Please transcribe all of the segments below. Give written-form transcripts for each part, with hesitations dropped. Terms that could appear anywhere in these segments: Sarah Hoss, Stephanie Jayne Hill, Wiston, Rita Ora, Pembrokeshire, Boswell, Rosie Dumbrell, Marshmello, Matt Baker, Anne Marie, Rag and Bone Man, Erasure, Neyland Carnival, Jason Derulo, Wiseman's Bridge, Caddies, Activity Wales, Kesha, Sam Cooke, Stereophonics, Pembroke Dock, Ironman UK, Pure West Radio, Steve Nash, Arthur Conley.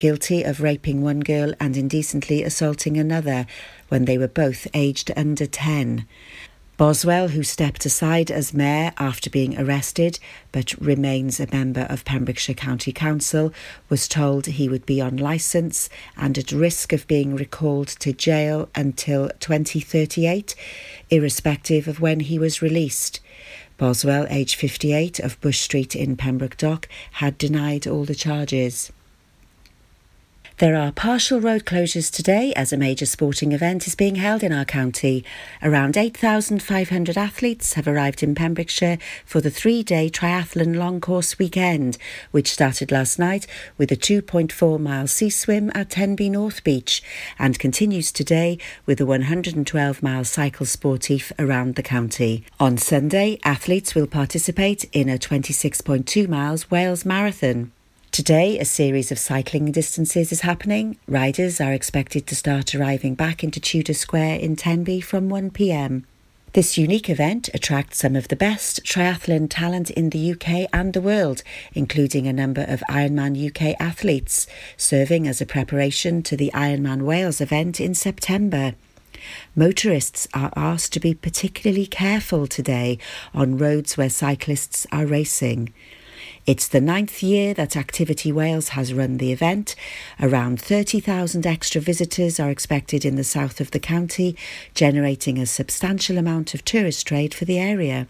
guilty of raping one girl and indecently assaulting another when they were both aged under 10. Boswell, who stepped aside as mayor after being arrested but remains a member of Pembrokeshire County Council, was told he would be on licence and at risk of being recalled to jail until 2038, irrespective of when he was released. Boswell, aged 58, of Bush Street in Pembroke Dock, had denied all the charges. There are partial road closures today as a major sporting event is being held in our county. Around 8,500 athletes have arrived in Pembrokeshire for the three-day triathlon long course weekend, which started last night with a 2.4-mile sea swim at Tenby North Beach and continues today with a 112-mile cycle sportif around the county. On Sunday, athletes will participate in a 26.2 miles Wales Marathon. Today, a series of cycling distances is happening. Riders are expected to start arriving back into Tudor Square in Tenby from 1pm. This unique event attracts some of the best triathlon talent in the UK and the world, including a number of Ironman UK athletes, serving as a preparation to the Ironman Wales event in September. Motorists are asked to be particularly careful today on roads where cyclists are racing. It's the 9th year that Activity Wales has run the event. Around 30,000 extra visitors are expected in the south of the county, generating a substantial amount of tourist trade for the area.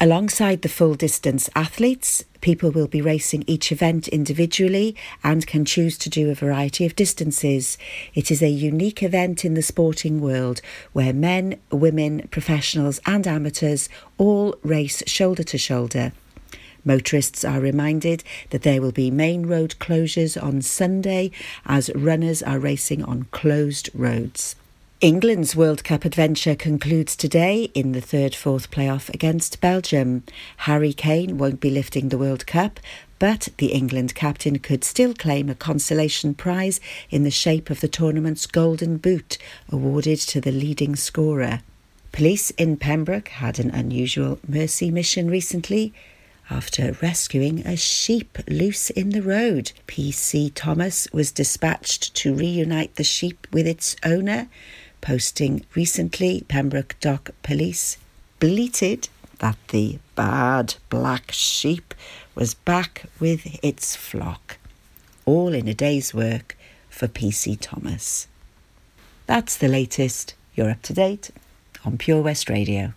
Alongside the full distance athletes, people will be racing each event individually and can choose to do a variety of distances. It is a unique event in the sporting world where men, women, professionals and amateurs all race shoulder to shoulder. Motorists are reminded that there will be main road closures on Sunday as runners are racing on closed roads. England's World Cup adventure concludes today in the 3rd/4th playoff against Belgium. Harry Kane won't be lifting the World Cup, but the England captain could still claim a consolation prize in the shape of the tournament's Golden Boot, awarded to the leading scorer. Police in Pembroke had an unusual mercy mission recently after rescuing a sheep loose in the road. PC Thomas was dispatched to reunite the sheep with its owner. Posting recently, Pembroke Dock Police bleated that the bad black sheep was back with its flock. All in a day's work for PC Thomas. That's the latest. You're up to date on Pure West Radio.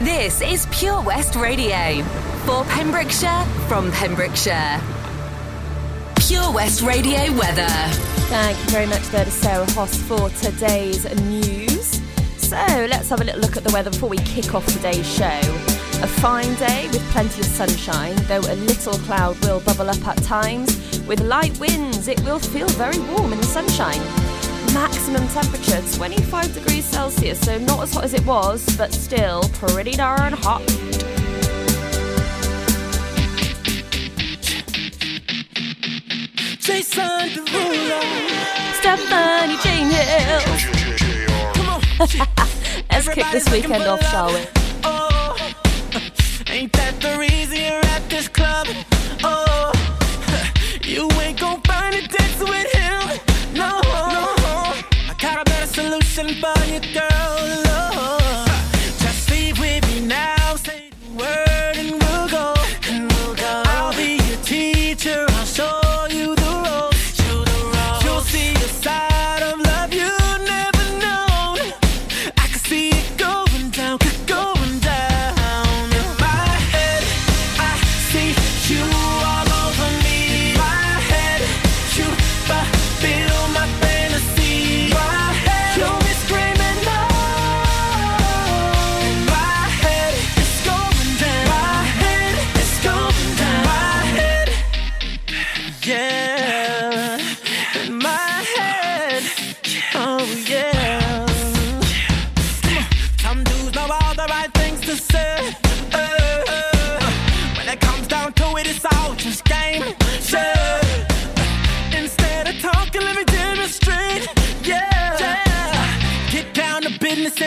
This is Pure West Radio, for Pembrokeshire, from Pembrokeshire. Pure West Radio weather. Thank you very much there to Sarah Hoss for today's news. So, let's have a little look at the weather before we kick off today's show. A fine day with plenty of sunshine, though a little cloud will bubble up at times. With light winds, it will feel very warm in the sunshine. Maximum temperature 25 degrees Celsius, so not as hot as it was, but still pretty darn hot. Jason Derulo, Stephanie Jayne Hill. Let's kick this weekend off, shall we? Oh, ain't that the reason you're at this club? Oh, you ain't gonna find a dance with him. No. Got a better solution for you, girl, Lord. Just leave with me now, say the word and we'll go. I'll be your teacher, I'll show you the ropes. You'll see a side of love you never known. I can see it going down. In my head, I see you all over me. My head, you fulfill my fantasy.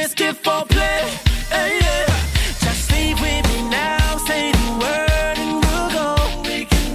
Skip for play, hey, yeah. Just leave with me now, say the word and we'll go. We can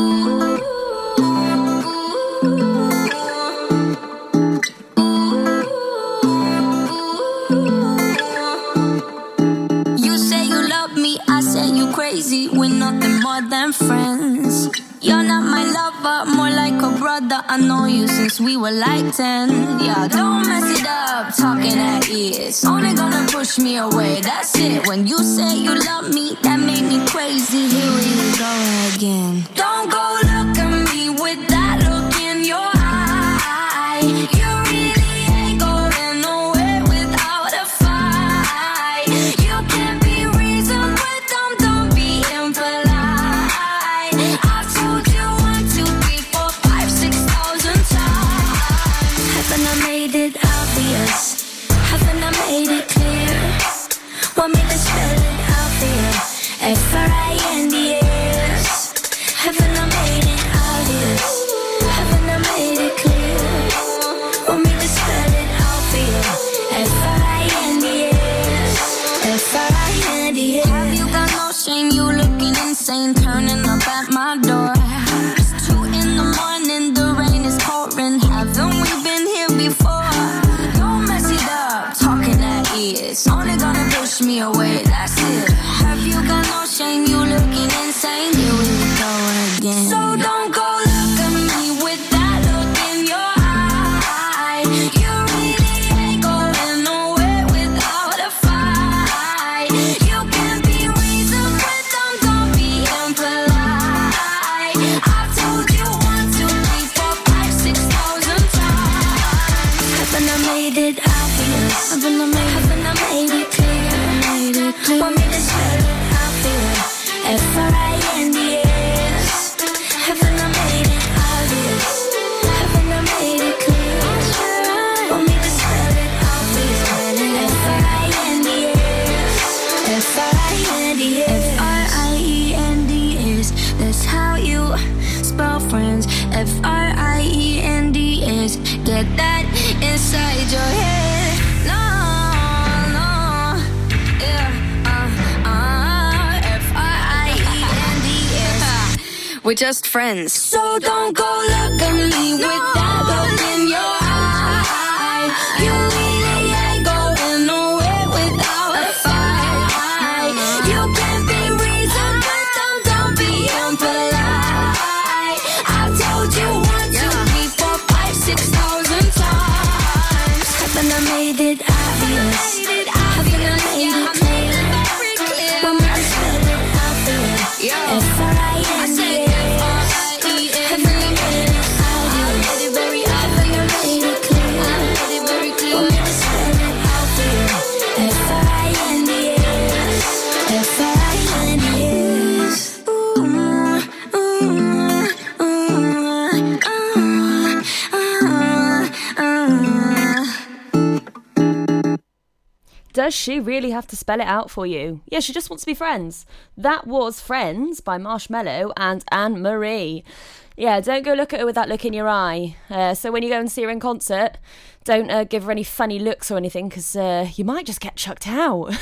You say you love me, I say you crazy. We're nothing more than friends. You're not my lover, more like a brother. I know you since we were like 10. Yeah, don't mess it up, talking at ears. Only gonna push me away, that's it. When you say you love me, that made me crazy. Here we go again. Don't go look at me with that look in your eye. You really ain't going nowhere without a fight. You can be reasoned with them, don't be impolite. Want me to spell it out for you? F-R-I-N-D-S. Haven't I made it obvious? Haven't I made it clear? Want me to spell it out for you? F-R-I-N-D-S. F-R-I-N-D-S. Have you got no shame? You looking insane, turning up at my door. It's 2 a.m, the rain is pouring. Haven't we been here before? Don't mess it up, talking at ears. Only gonna push me away, that's it. Have you got no shame? You looking insane. Here we go again. So don't go look at me with that look in your eye. You really ain't going nowhere without a fight. You can be reasoned with them, don't be impolite. I've told you 1, 2, 3, 4, 5, 6,000 times. Haven't I made it obvious? Haven't I made it? Want me to spell it out for you? F-R-I-N-D-S. Haven't I made it obvious? Haven't I made it clear? Want me to spell it out for you? F-R-I-N-D-S. F-R-I-N-D-S. F-R-I-E-N-D-S. That's how you spell friends. F-R-I-E-N-D-S. Get that inside your head. No, yeah. We're just friends. So don't go look at me with that look in your eye. You really ain't going nowhere without a fight. You can be reasoned with them, don't be impolite. I've told you 1, 2, 3, 4, 5, 6,000 times. Haven't I made it obvious? Haven't I made it clear? When we spell it out for you, F-R-I-N-D-S. Does she really have to spell it out for you? Yeah, she just wants to be friends. That was Friends by Marshmello and Anne Marie. Yeah, don't go look at her with that look in your eye. So when you go and see her in concert, don't give her any funny looks or anything, because you might just get chucked out.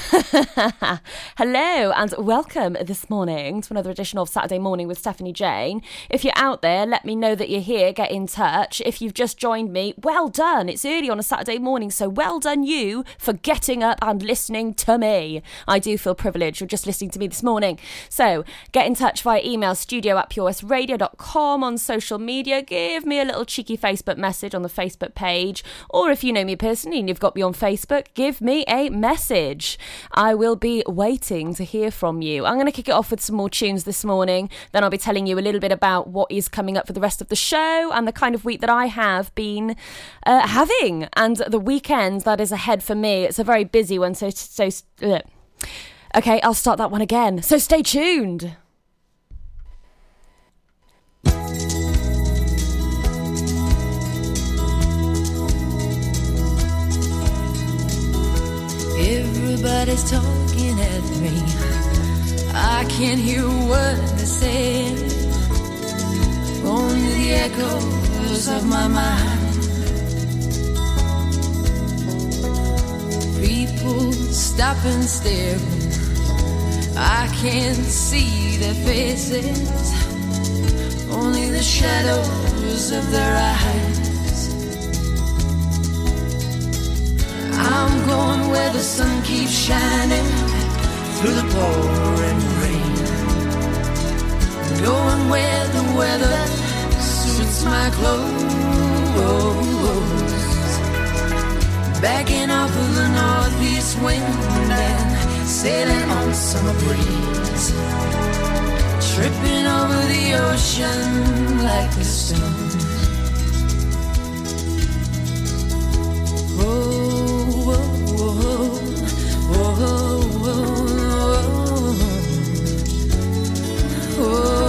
Hello and welcome this morning to another edition of Saturday Morning with Stephanie Jayne. If you're out there, let me know that you're here. Get in touch. If you've just joined me, well done. It's early on a Saturday morning, so well done you for getting up and listening to me. I do feel privileged you're just listening to me this morning. So get in touch via email, studio@purewestradio.com. on social media, give me a little cheeky Facebook message on the Facebook page, or if you know me personally and you've got me on Facebook, give me a message. I will be waiting to hear from you. I'm going to kick it off with some more tunes this morning, then I'll be telling you a little bit about what is coming up for the rest of the show and the kind of week that I have been having, and the weekends that is ahead for me. It's a very busy one, so okay, I'll start that one again, so stay tuned. Everybody's talking at me, I can't hear what they say. Only the echoes of my mind. People stop and stare. I can't see their faces, only the shadows of their eyes. I'm going where the sun keeps shining through the pouring rain, going where the weather suits my clothes, backing off of the northeast wind and sailing on summer breeze, tripping over the ocean like a stone. Oh, oh, oh, oh, oh, oh, oh, oh.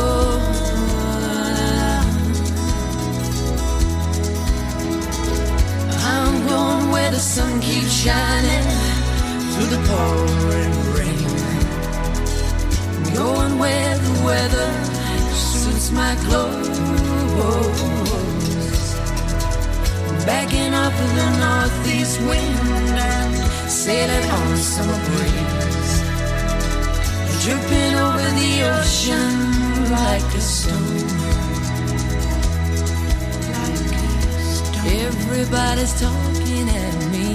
The sun keeps shining through the pouring rain, going where the weather suits my clothes, backing up in the northeast wind and sailing on summer breeze, dripping over the ocean like a stone. Everybody's talking at me.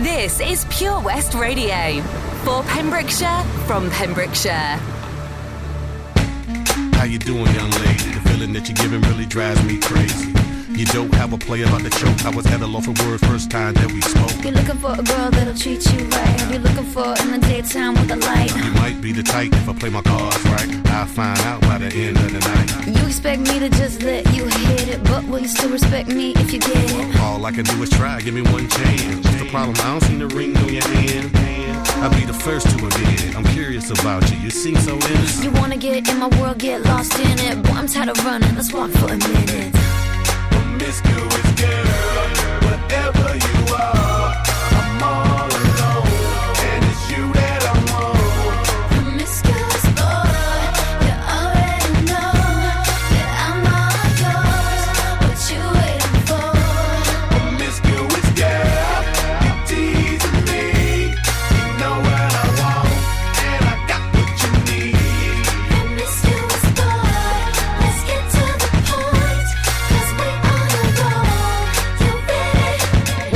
This is Pure West Radio, for Pembrokeshire, from Pembrokeshire. How you doing, young lady? The feeling that you're giving really drives me crazy. You don't have a play about the choke. I was at a loss for words first time that we spoke. You're looking for a girl that'll treat you right. You're looking for in the daytime with a light. You might be the type if I play my cards right. I'll find out by the end of the night. You expect me to just let you hit it, but will you still respect me if you get it? All I can do is try, give me one chance. What's the problem? I don't see the ring on your hand. I'll be the first to admit it. I'm curious about you. You seem so innocent. You wanna get in my world, get lost in it. Boy, I'm tired of running. Let's walk for a minute. Miss Girl, whatever you are, I'm all alone, and it's you that I want. Miss Girl's order, you already know that I'm all yours. What you waiting for? Miss Girl, you teasing me. You know what I want, and I got what you need. Miss Girl's order, let's get to the point, 'cause we are.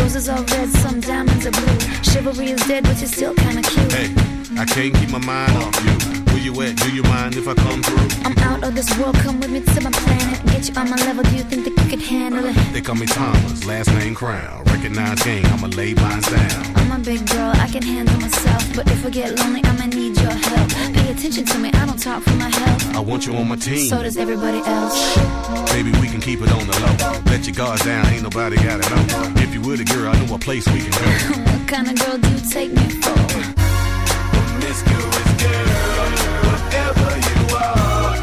Roses are red, some diamonds are blue. Chivalry is dead, but you're still kinda cute. Hey, I can't keep my mind off you. Where you at? Do you mind if I come through? I'm out of this world, come with me to my planet. Get you on my level, do you think that you could handle it? They call me Thomas, last name Crown. Recognize King, I'ma lay mine down. I'm a big girl, I can handle myself. But if I get lonely, I'ma need your help. Pay attention to me, I don't talk for my health. I want you on my team, so does everybody else. Baby, we can keep it on the low. Let your guard down, ain't nobody got it on. If you were the girl, I know a place we can go. What kind of girl do you take me for? Miss Girl is girl, whatever you are,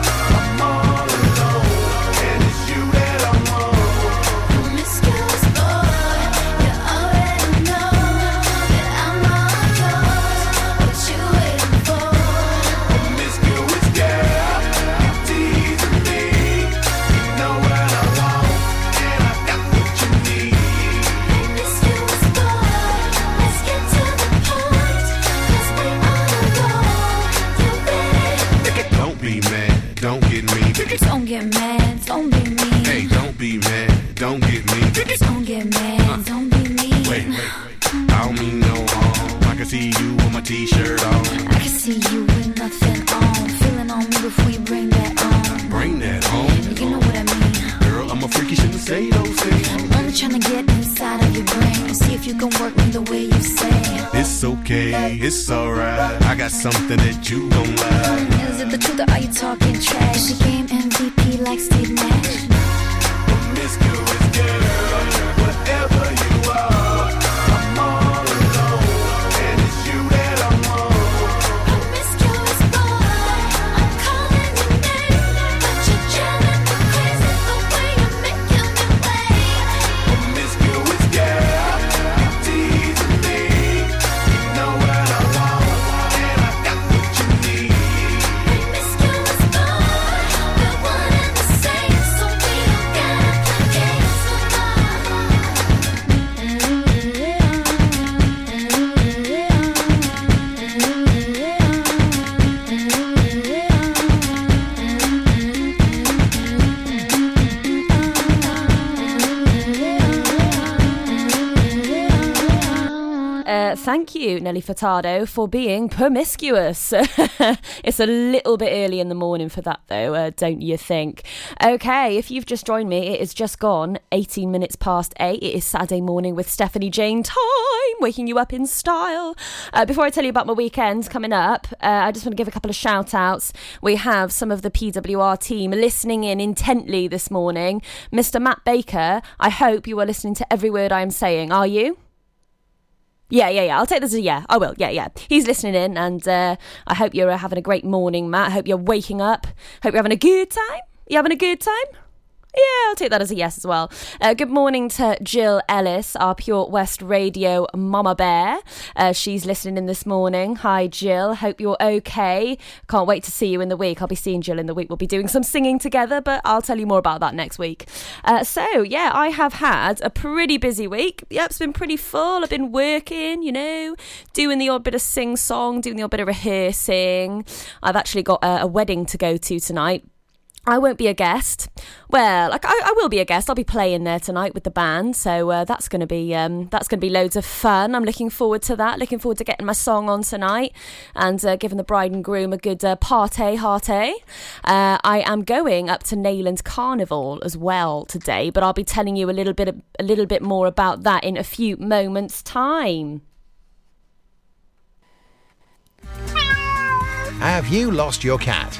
I'm all alone, and it's you that I want. Miss Girl's boy, you already know that I'm all yours. What you waiting for? Miss Girl is girl, you teasing me. You know what I want, and I got what you need. Miss Girl's boy, let's get to the point, 'cause we are. Don't be mad, don't get mean. Don't get mad, don't be mean. Hey, don't be mad, don't get mean. Don't get mad, don't be mean. Wait, I don't mean no harm. I can see you with my t-shirt on. I can see you with nothing on. Feeling on me before you bring that on. Bring that on. You know what I mean. Girl, I'm a freak, you shouldn't say those things. I'm only trying to get inside of your brain and see if you can work me the way you say. It's It's okay, it's alright. I got something that you don't like. Is it the truth or are you talking trash? She came MVP like Steve Nash. Promiscuous girl, whatever you are, I'm all alone, and it's you that I want. Promiscuous boy, I'm calling your name, but you're driving me crazy the way you're making me wait. Promiscuous girl, you're teasing me, you know what I want, and I got what you need. Promiscuous boy, we're one and the same, so we don't gotta play games so long. Thank you, Nelly Furtado, for being promiscuous. It's a little bit early in the morning for that, though, don't you think? OK, if you've just joined me, it is just gone 18 minutes past 8. It is Saturday morning with Stephanie Jayne time, waking you up in style. Before I tell you about my weekend coming up, I just want to give a couple of shout-outs. We have some of the PWR team listening in intently this morning. Mr. Matt Baker, I hope you are listening to every word I am saying. Are you? Yeah. I'll take this as a yeah. I will. Yeah. He's listening in, and I hope you're having a great morning, Matt. I hope you're waking up. Hope you're having a good time. You having a good time? Yeah, I'll take that as a yes as well. Good morning to Jill Ellis, our Pure West Radio mama bear. She's listening in this morning. Hi, Jill. Hope you're okay. Can't wait to see you in the week. I'll be seeing Jill in the week. We'll be doing some singing together, but I'll tell you more about that next week. So, I have had a pretty busy week. Yep, it's been pretty full. I've been working, doing the odd bit of sing-song, doing the odd bit of rehearsing. I've actually got a wedding to go to tonight. I won't be a guest. Well, I will be a guest. I'll be playing there tonight with the band, so that's going to be loads of fun. I'm looking forward to that. Looking forward to getting my song on tonight and giving the bride and groom a good party. I am going up to Neyland Carnival as well today, but I'll be telling you a little bit more about that in a few moments' time. Have you lost your cat?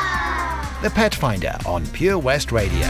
The Pet Finder on Pure West Radio.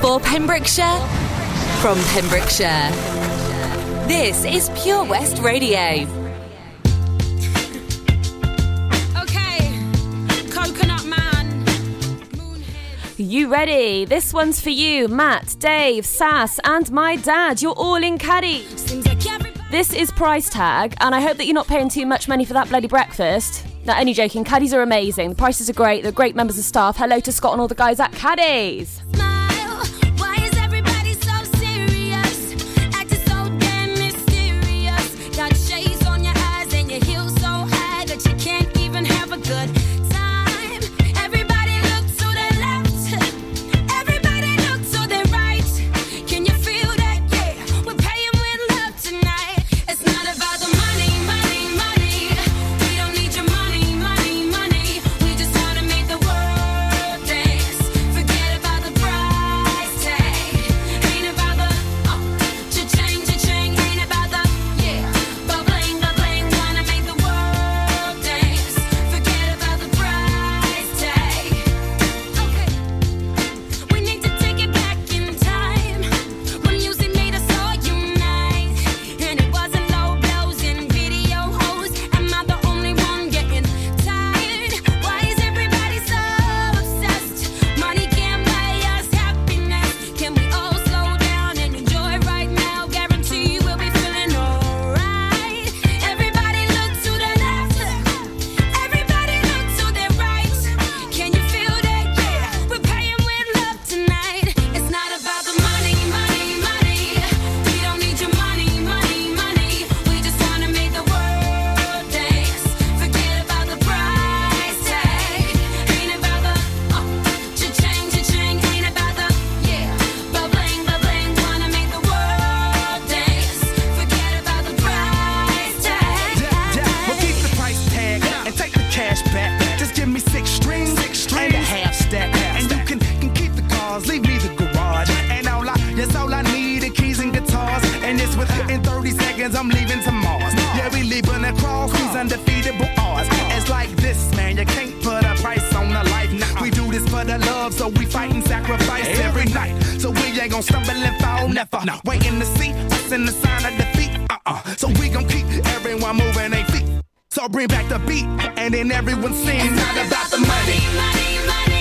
For Pembrokeshire, from Pembrokeshire, this is Pure West Radio. You ready? This one's for you, Matt, Dave, Sass and my dad. You're all in Caddies. This is Price Tag, and I hope that you're not paying too much money for that bloody breakfast. No, only joking. Caddies are amazing. The prices are great. They're great members of staff. Hello to Scott and all the guys at Caddies. these undefeatable odds. It's like this, man, you can't put a price on a life. Nah, we do this for the love, so we fight and sacrifice every night. So we ain't gon' stumble and fall, never. No. Waiting to see us in the sign of defeat. So we gon' keep everyone moving their feet. So bring back the beat, and then everyone sings. It's not about the money, money, money.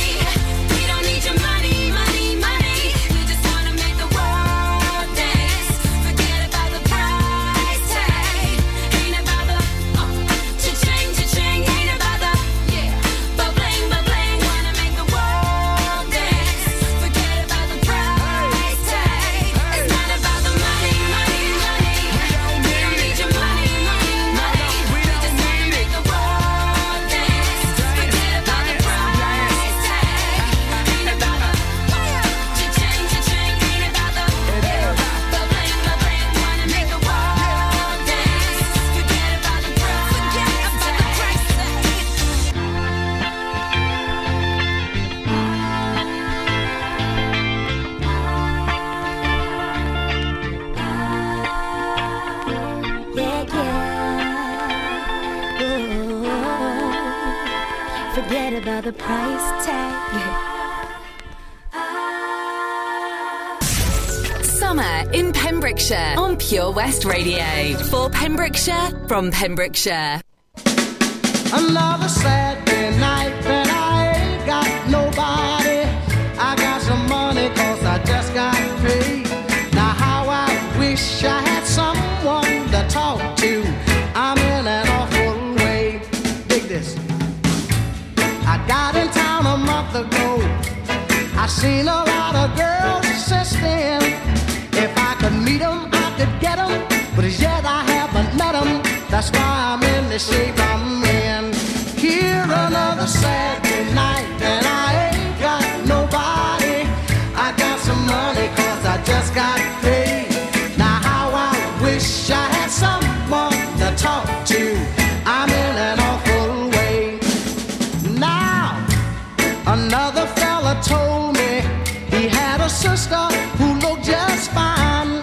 The price tag. Summer in Pembrokeshire on Pure West Radio. For Pembrokeshire, from Pembrokeshire. Another Saturday night, but I ain't got nobody. I got some money, cause I just got paid. Now, how I wish I had someone to talk to. I'm in an awful way. Dig this. I got in town a month ago. I seen a lot of girls since then. If I could meet them, I could get them, but as yet I haven't met them. That's why I'm in the shape I'm in. Here another Saturday night, and I ain't got nobody. I got some money, cause I just got paid. Now how I wish I had someone to talk to. I'm in an awful way. Another fella told me he had a sister who looked just fine.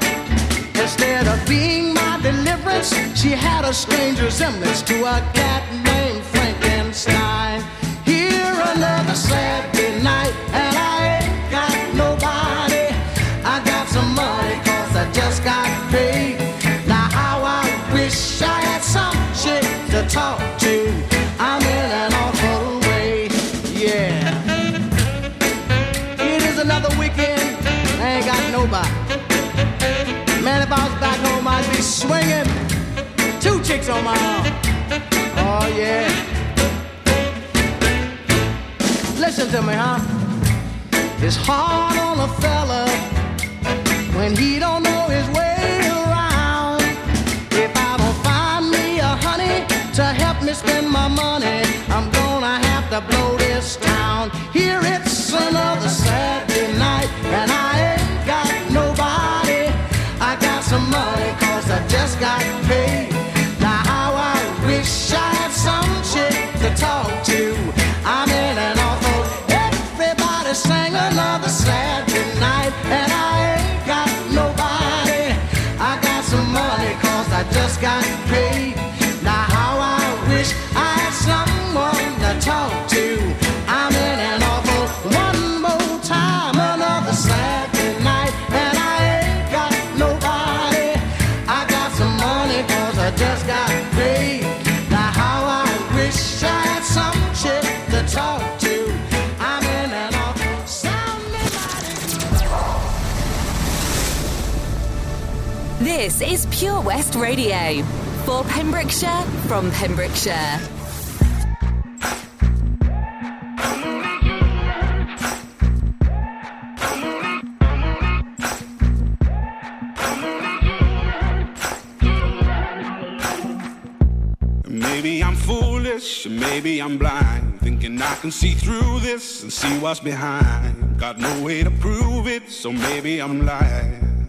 Instead of being my deliverance, she had a strange resemblance to a cat named Frankenstein. Here another Saturday night, and I ain't got nobody. I got some money, cause I just got paid. Now how I wish I had some chick to talk to. I'm in an awful way, yeah. Another weekend, I ain't got nobody. Man, if I was back home, I'd be swinging. Two chicks on my arm. Oh, yeah. Listen to me, huh? It's hard on a fella when he don't know his way around. If I don't find me a honey to help me spend my money, I'm gonna have to blow this town. Here it's another sad. And I ain't got nobody. I got some money, cause I just got paid. Now how I wish I had some chick to talk to. I'm in an awful. Everybody sang another Saturday night. And I ain't got nobody. I got some money, cause I just got paid. Now how I wish I had someone to talk to. I'm in an awful. One more time. Saturday night, and I ain't got nobody. I got some money, cause I just got paid. Now how I wish I had some chick to talk to. I'm in an awful sound. This is Pure West Radio. For Pembrokeshire, from Pembrokeshire. Maybe I'm foolish, maybe I'm blind, thinking I can see through this and see what's behind. Got no way to prove it, so maybe I'm lying.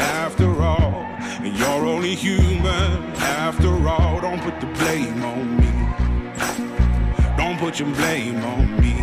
after all, and you're only human after all. Don't put the blame on me, don't put your blame on me.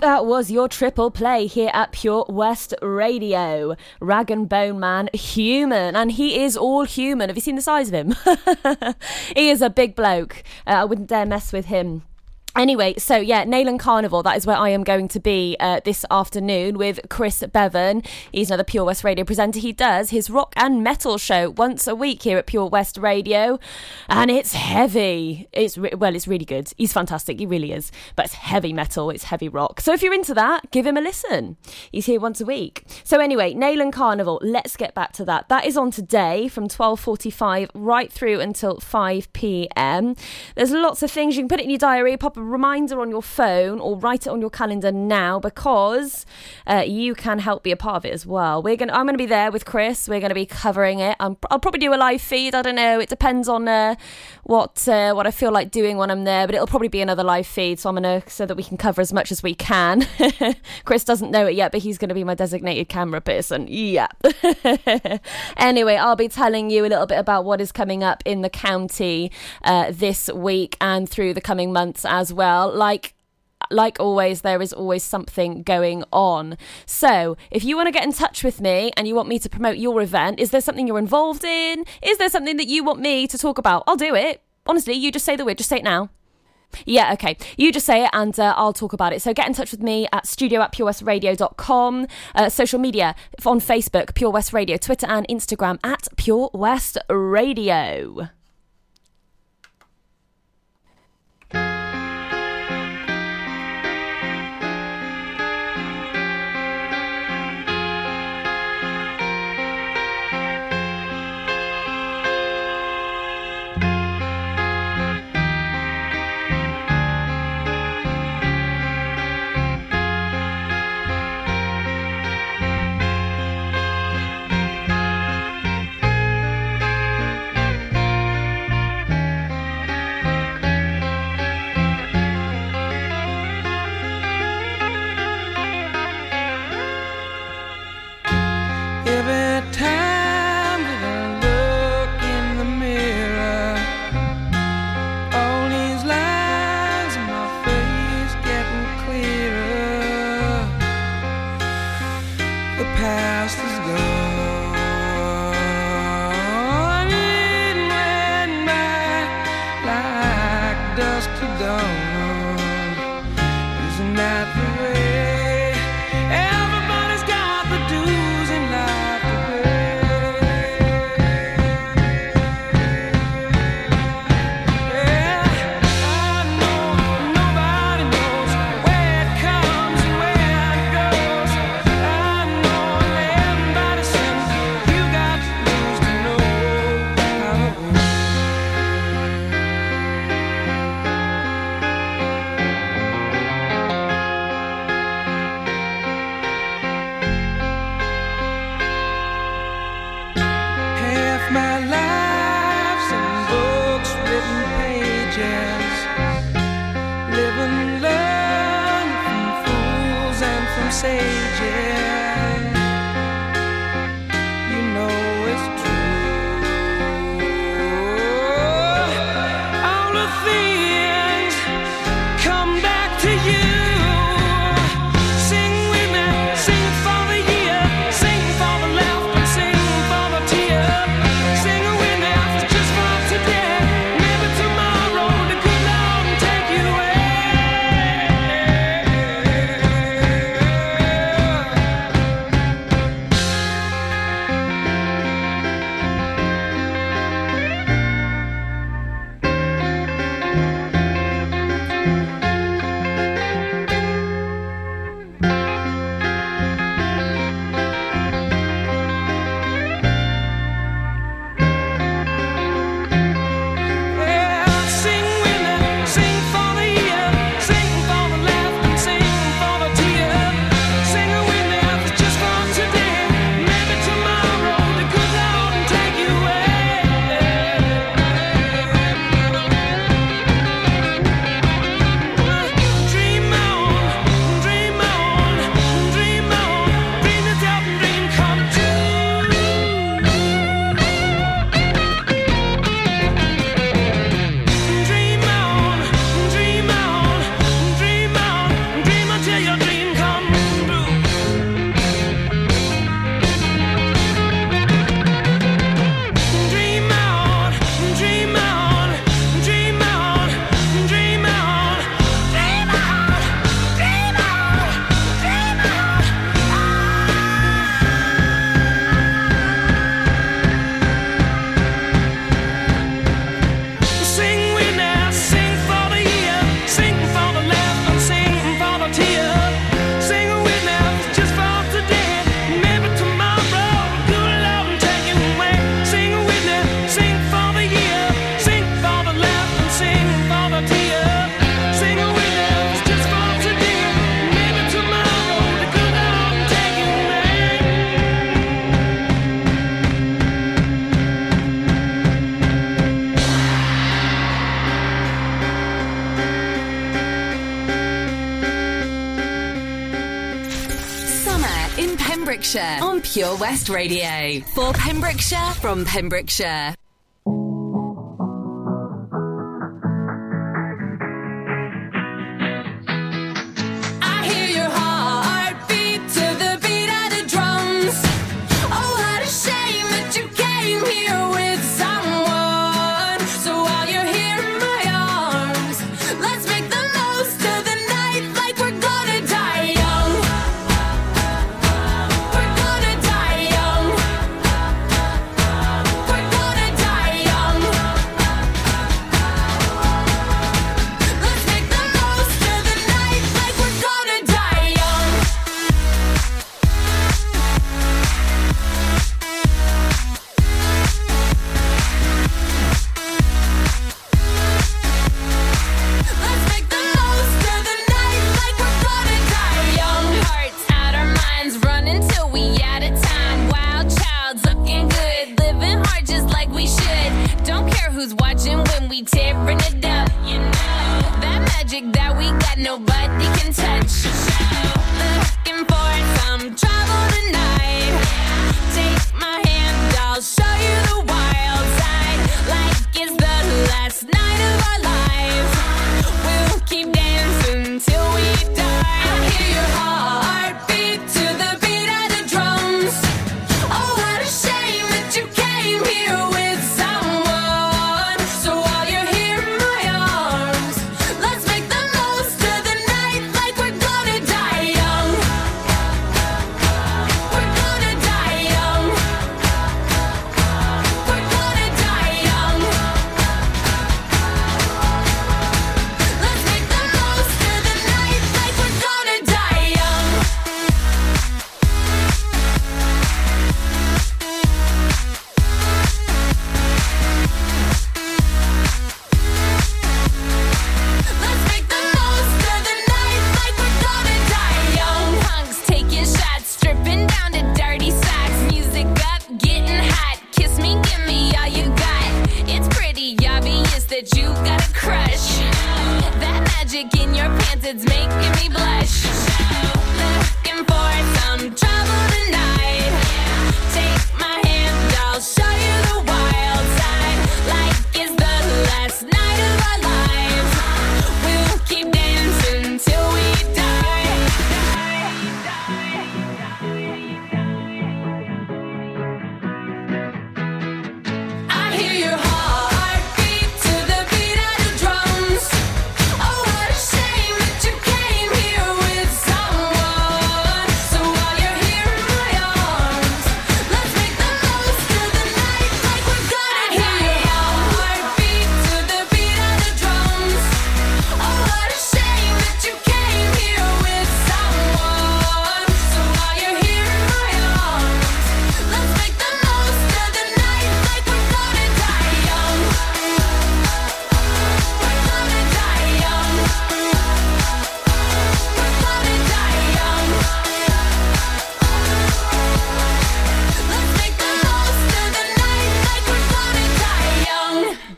That was your triple play here at Pure West Radio. Rag and Bone Man, human. And he is all human. Have you seen the size of him? He is a big bloke. I wouldn't dare mess with him. Anyway, so yeah, Neyland Carnival, that is where I am going to be this afternoon with Chris Bevan. He's another Pure West Radio presenter. He does his rock and metal show once a week here at Pure West Radio, and it's heavy. It's really good. He's fantastic. He really is. But it's heavy metal. It's heavy rock. So if you're into that, give him a listen. He's here once a week. So anyway, Neyland Carnival, let's get back to that. That is on today from 12:45 right through until 5pm. There's lots of things. You can put it in your diary, pop a reminder on your phone or write it on your calendar now, because you can help be a part of it as well. I'm going to be there with Chris. We're going to be covering it. I'll probably do a live feed. I don't know. It depends on what I feel like doing when I'm there, but it'll probably be another live feed. So I'm going to, so that we can cover as much as we can. Chris doesn't know it yet, but he's going to be my designated camera person. Yeah. Anyway, I'll be telling you a little bit about what is coming up in the county this week and through the coming months as well. Like always, there is always something going on. So if you want to get in touch with me and you want me to promote your event, is there something you're involved in? Is there something that you want me to talk about? I'll do it. Honestly, you just say the word. Just say it now. Yeah, okay. You just say it and I'll talk about it. So get in touch with me at studio@purewestradio.com. Social media on Facebook, Pure West Radio, Twitter and Instagram at Pure West Radio. message, yeah, you know it's true. All the things come back to you. Sing with me, sing for the year, sing for the laughter, sing for the tear. Sing with me, just for today. Maybe tomorrow the good Lord will take you away. Yeah, sing with me, sing for the year, sing for the laughter, sing for the tear. Sing with me, just for today. Maybe tomorrow the good Lord will take you away. Dream on, dream on, dream on, dream it up, dream come true. Dream on, dream on, dream on, dream until your dream come true. Dream on, dream on, dream on, dream on, dream on, dream on, dream on. Sing with me, sing for the year, sing for the laughter, sing for the tear. Sing with me, just for today. Maybe tomorrow, good Lord will take you away. Sing with me, sing for the year, sing for the laughter, sing for the tear. Sing with me, just for today. Maybe tomorrow, the good Lord will take you away. Summer in Pembrokeshire on Pure West Radio. For Pembrokeshire, from Pembrokeshire. I hear your heartbeat to the beat of the drums. Oh, what a shame that you came here with someone. So while you're here in my arms, let's make the most of the night like we're gonna die young. We're gonna die young. We're gonna die young. Let's make the most of the night like we're gonna die young. Let's make the most of the night like we're gonna die young. Hearts out our minds, running till we out of time. Wild child's looking good, living hard just like we should. Don't care who's watching when we tearing it up. You know that magic that we got, nobody can touch. Looking for some trouble tonight. Take my hand, I'll show you the wild side. Like it's the last night of our lives. We'll keep dancing till we die. I hear your heartbeat to the beat of the drums. Oh, what a shame that you came here with someone. So while you're here in my arms, let's make the most of the night like we're gonna die young. We're gonna die young. We're gonna die young. Let's make the most of the night like we're gonna die young. Let's make the most of the night like we're gonna die young. Punks taking shots, stripping down to dirty socks. Music up, getting hot. Kiss me, give me all you got. It's pretty obvious that you got a crush. That magic in your pants, it's making me blush. Looking for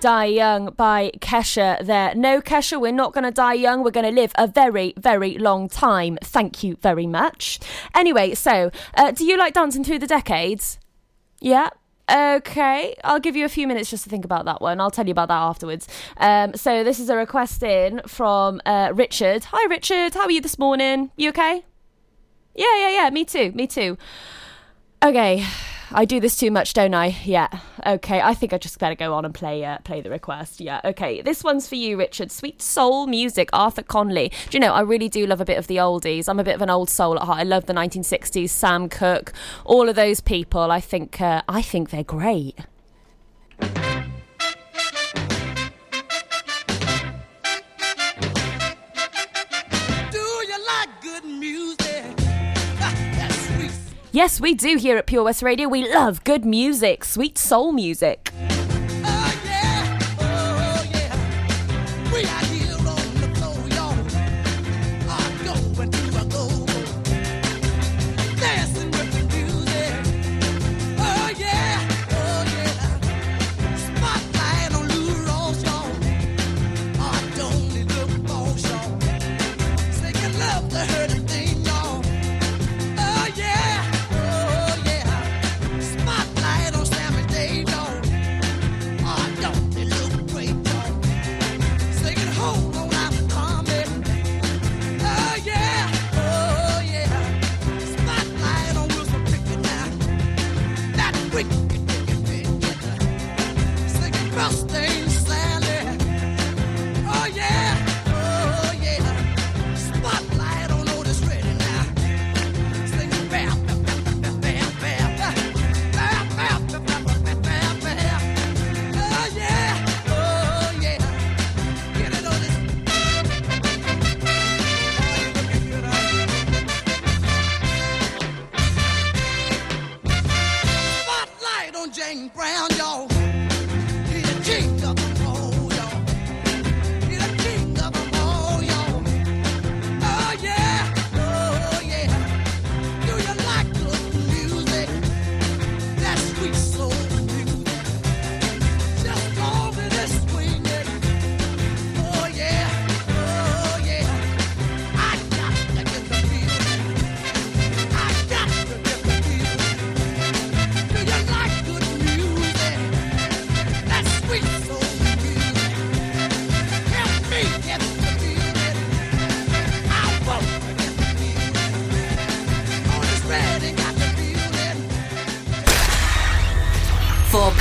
Die Young by Kesha there. No, Kesha, we're not going to die young. We're going to live a very, very long time. Thank you very much. Anyway, so do you like dancing through the decades? Yeah. Okay, I'll give you a few minutes just to think about that one. I'll tell you about that afterwards. So this is a request in from Richard. Hi, Richard. How are you this morning? You okay? Yeah. Me too. Okay. I do this too much, don't I? Yeah. Okay, I think I just better go on and play the request. Yeah, okay. This one's for you, Richard. Sweet soul music, Arthur Conley. Do you know, I really do love a bit of the oldies. I'm a bit of an old soul at heart. I love the 1960s, Sam Cooke, all of those people. I think they're great. Yes, we do here at Pure West Radio. We love good music, sweet soul music.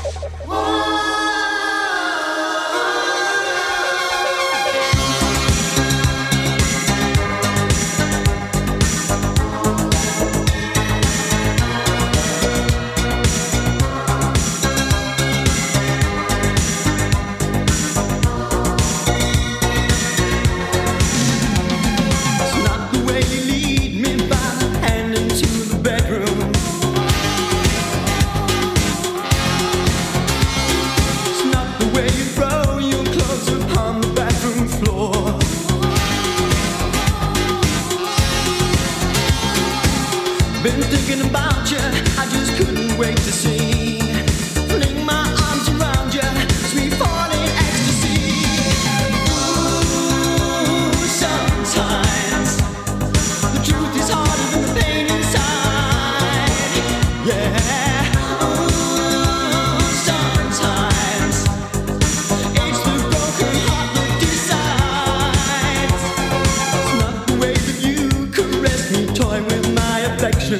Toy with my affection.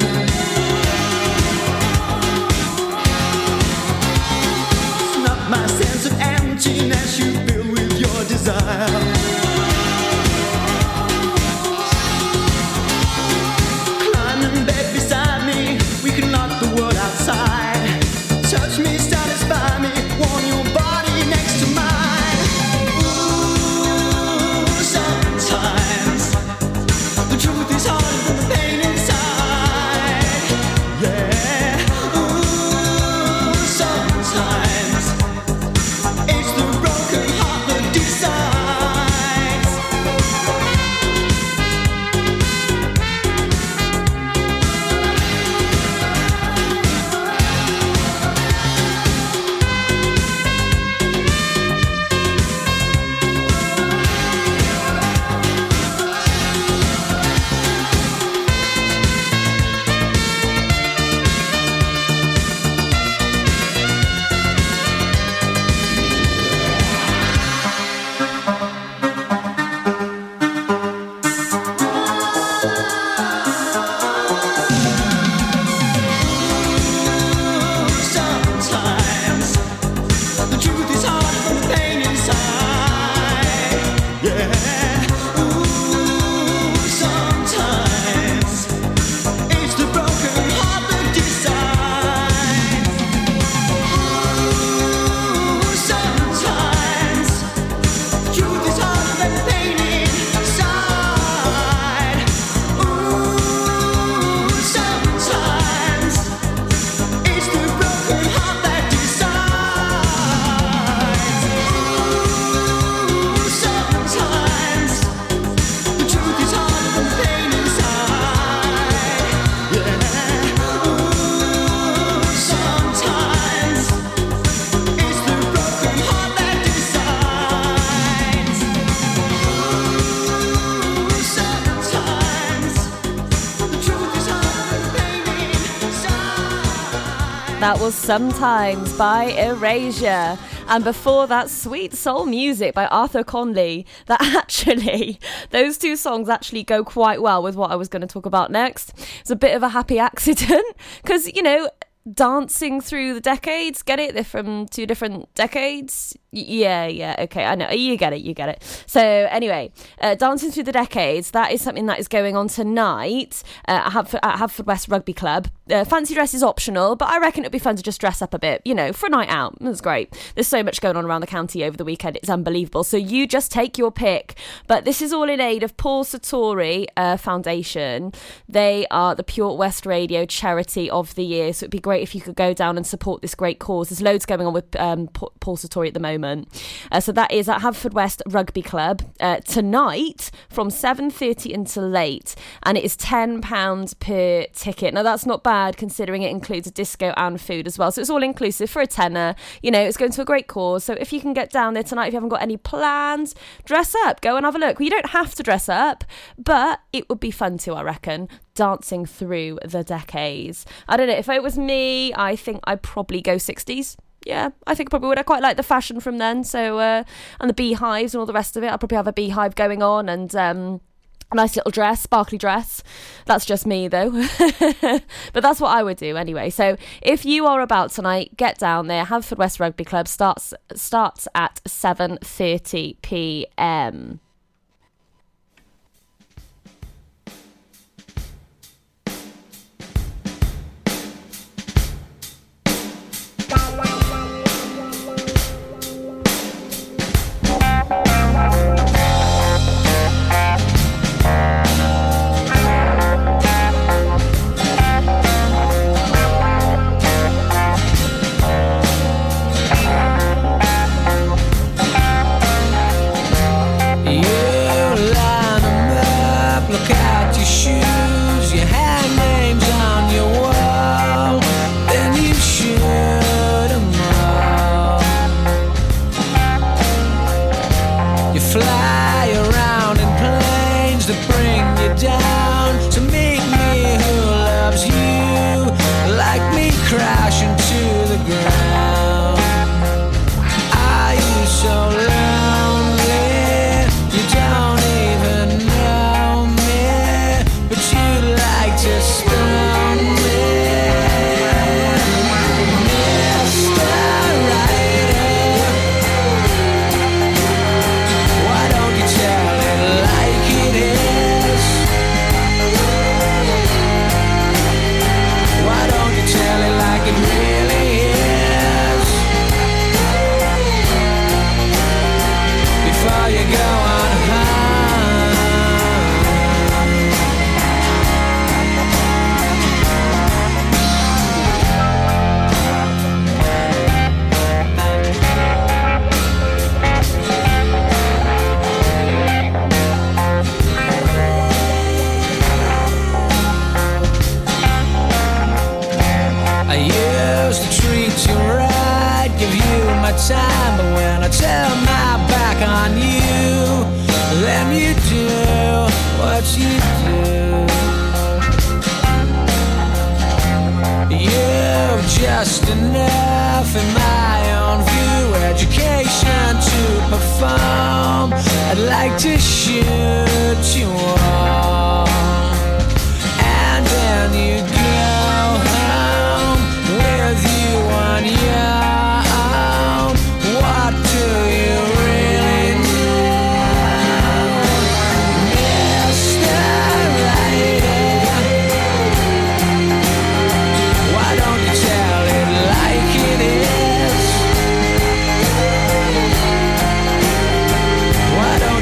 That was Sometimes by Erasure. And before that, Sweet Soul Music by Arthur Conley. That actually, those two songs actually go quite well with what I was going to talk about next. It's a bit of a happy accident because, you know, dancing through the decades, get it? They're from two different decades. Yeah, okay, I know, you get it. So anyway, Dancing Through the Decades, that is something that is going on tonight at Haverfordwest Rugby Club. Fancy dress is optional, but I reckon it'd be fun to just dress up a bit, you know, for a night out. That's great. There's so much going on around the county over the weekend, it's unbelievable, so you just take your pick. But this is all in aid of Paul Sartori Foundation. They are the Pure West Radio Charity of the Year, so it'd be great if you could go down and support this great cause. There's loads going on with Paul Sartori at the moment. So that is at Haverfordwest Rugby Club tonight from 7:30 until late, and it is £10 per ticket. Now that's not bad considering it includes a disco and food as well, so it's all inclusive for a tenner. You know, it's going to a great cause, so if you can get down there tonight, if you haven't got any plans, dress up, go and have a look. Well, you don't have to dress up, but it would be fun too, I reckon. Dancing through the decades. I don't know, if it was me, I think I'd probably go 60s. Yeah, I think I probably would. I quite like the fashion from then, so and the beehives and all the rest of it. I'll probably have a beehive going on and a nice little dress, sparkly dress. That's just me though. But that's what I would do anyway. So if you are about tonight, get down there. Haverfordwest Rugby Club starts at 7:30 p.m.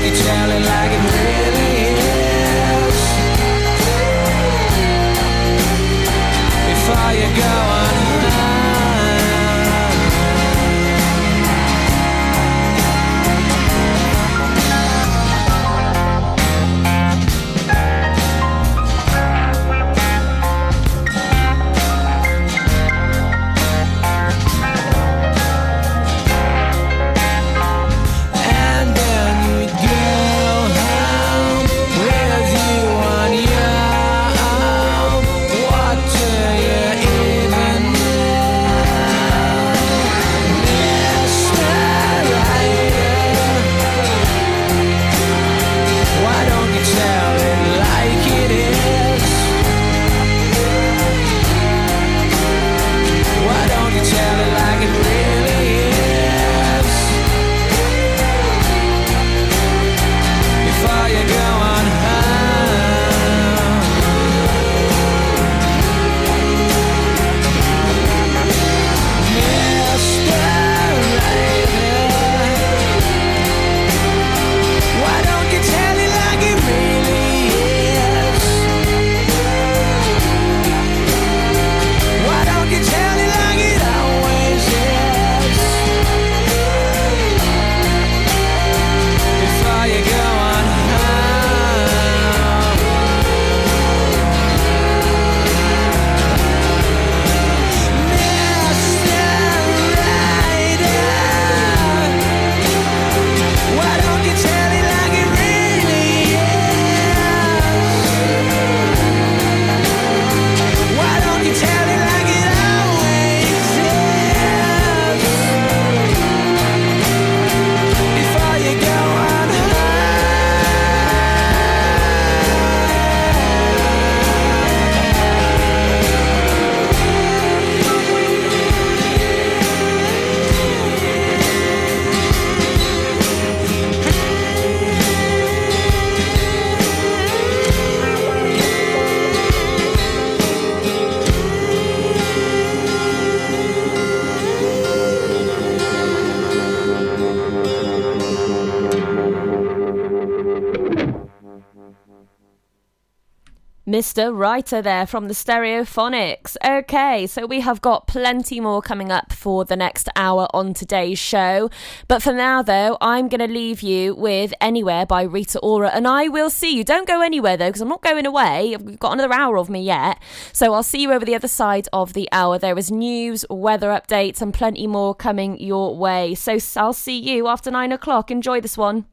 Tell it like it really is. Mr. Writer there from the Stereophonics. Okay, so we have got plenty more coming up for the next hour on today's show. But for now, though, I'm going to leave you with Anywhere by Rita Ora. And I will see you. Don't go anywhere, though, because I'm not going away. We've got another hour of me yet. So I'll see you over the other side of the hour. There is news, weather updates, and plenty more coming your way. So I'll see you after 9 o'clock. Enjoy this one.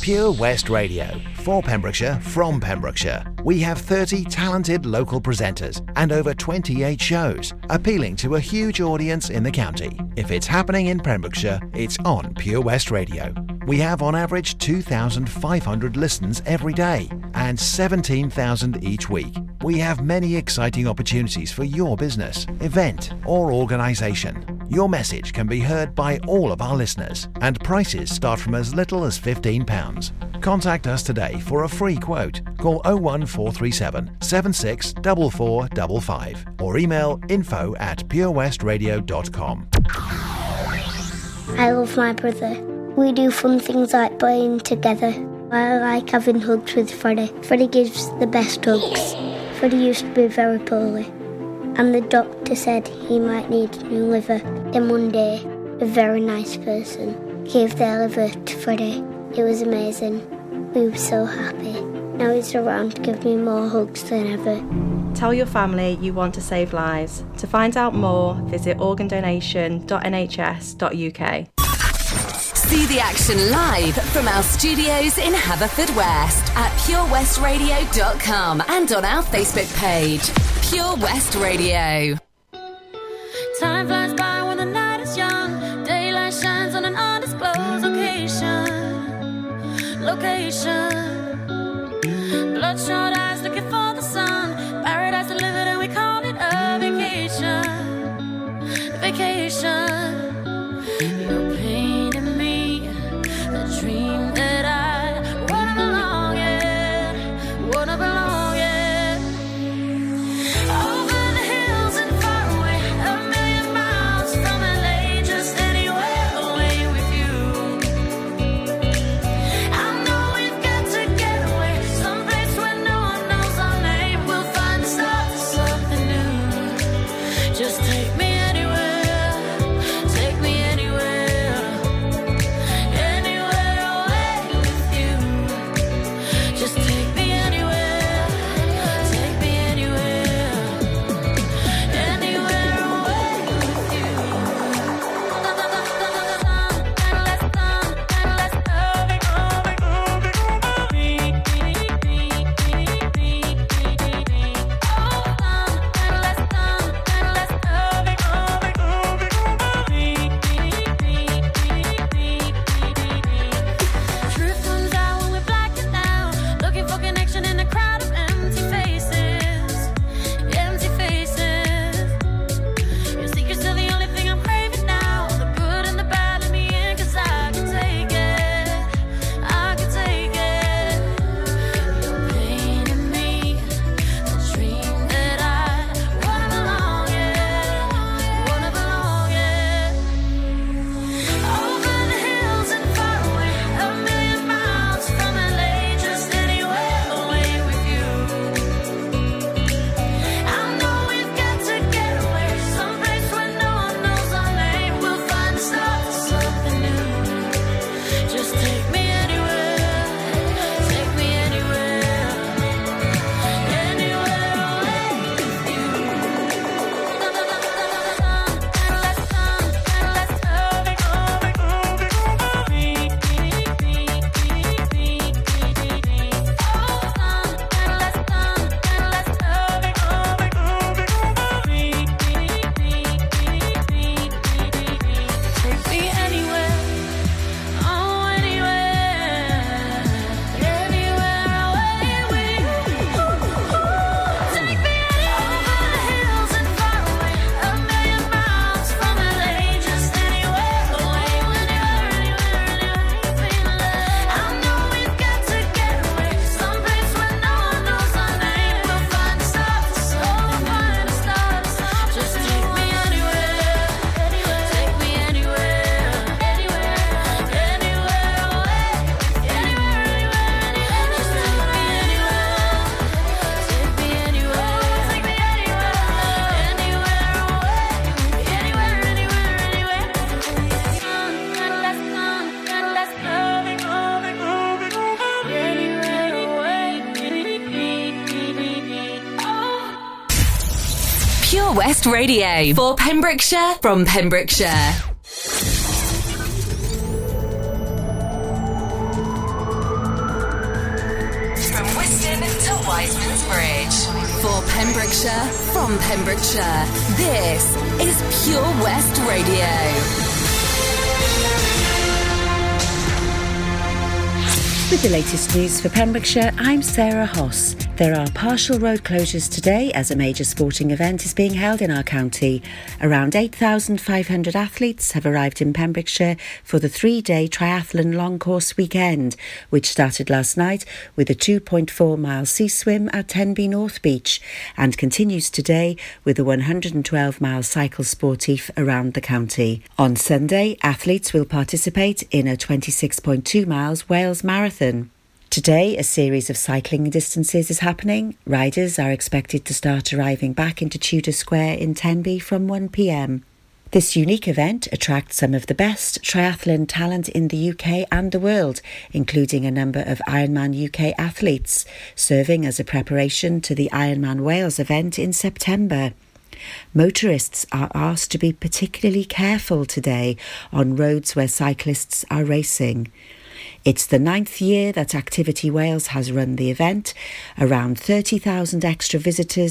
Pure West Radio, for Pembrokeshire, from Pembrokeshire. We have 30 talented local presenters and over 28 shows, appealing to a huge audience in the county. If it's happening in Pembrokeshire, it's on Pure West Radio. We have on average 2,500 listens every day and 17,000 each week. We have many exciting opportunities for your business, event or organisation. Your message can be heard by all of our listeners and prices start from as little as £15. Contact us today for a free quote. Call 01437 764455 or email info@purewestradio.com. I love my brother. We do fun things like playing together. I like having hugs with Freddie. Freddie gives the best hugs. Freddie used to be very poorly, and the doctor said he might need a new liver. Then one day, a very nice person gave their liver to Freddie. It was amazing. We were so happy. Now he's around to give me more hugs than ever. Tell your family you want to save lives. To find out more, visit organdonation.nhs.uk. See the action live from our studios in Haverfordwest at purewestradio.com and on our Facebook page, Pure West Radio. Time flies by when the night is young. Daylight shines on an undisclosed location. Location. Bloodshot eyes looking for the sun. Paradise delivered and we call it a vacation. Vacation. You painted me a dream that I wouldn't belong in, wouldn't belong in. Over the hills and far away, a million miles. Pure West Radio for Pembrokeshire from Pembrokeshire. From Wiston to Wiseman's Bridge for Pembrokeshire from Pembrokeshire. This is Pure West Radio. With the latest news for Pembrokeshire, I'm Sarah Hoss. There are partial road closures today as a major sporting event is being held in our county. Around 8,500 athletes have arrived in Pembrokeshire for the three-day triathlon long course weekend, which started last night with a 2.4-mile sea swim at Tenby North Beach and continues today with a 112-mile cycle sportif around the county. On Sunday, athletes will participate in a 26.2 miles Wales Marathon. Today, a series of cycling distances is happening. Riders are expected to start arriving back into Tudor Square in Tenby from 1pm. This unique event attracts some of the best triathlon talent in the UK and the world, including a number of Ironman UK athletes, serving as a preparation to the Ironman Wales event in September. Motorists are asked to be particularly careful today on roads where cyclists are racing. It's the ninth year that Activity Wales has run the event. Around 30,000 extra visitors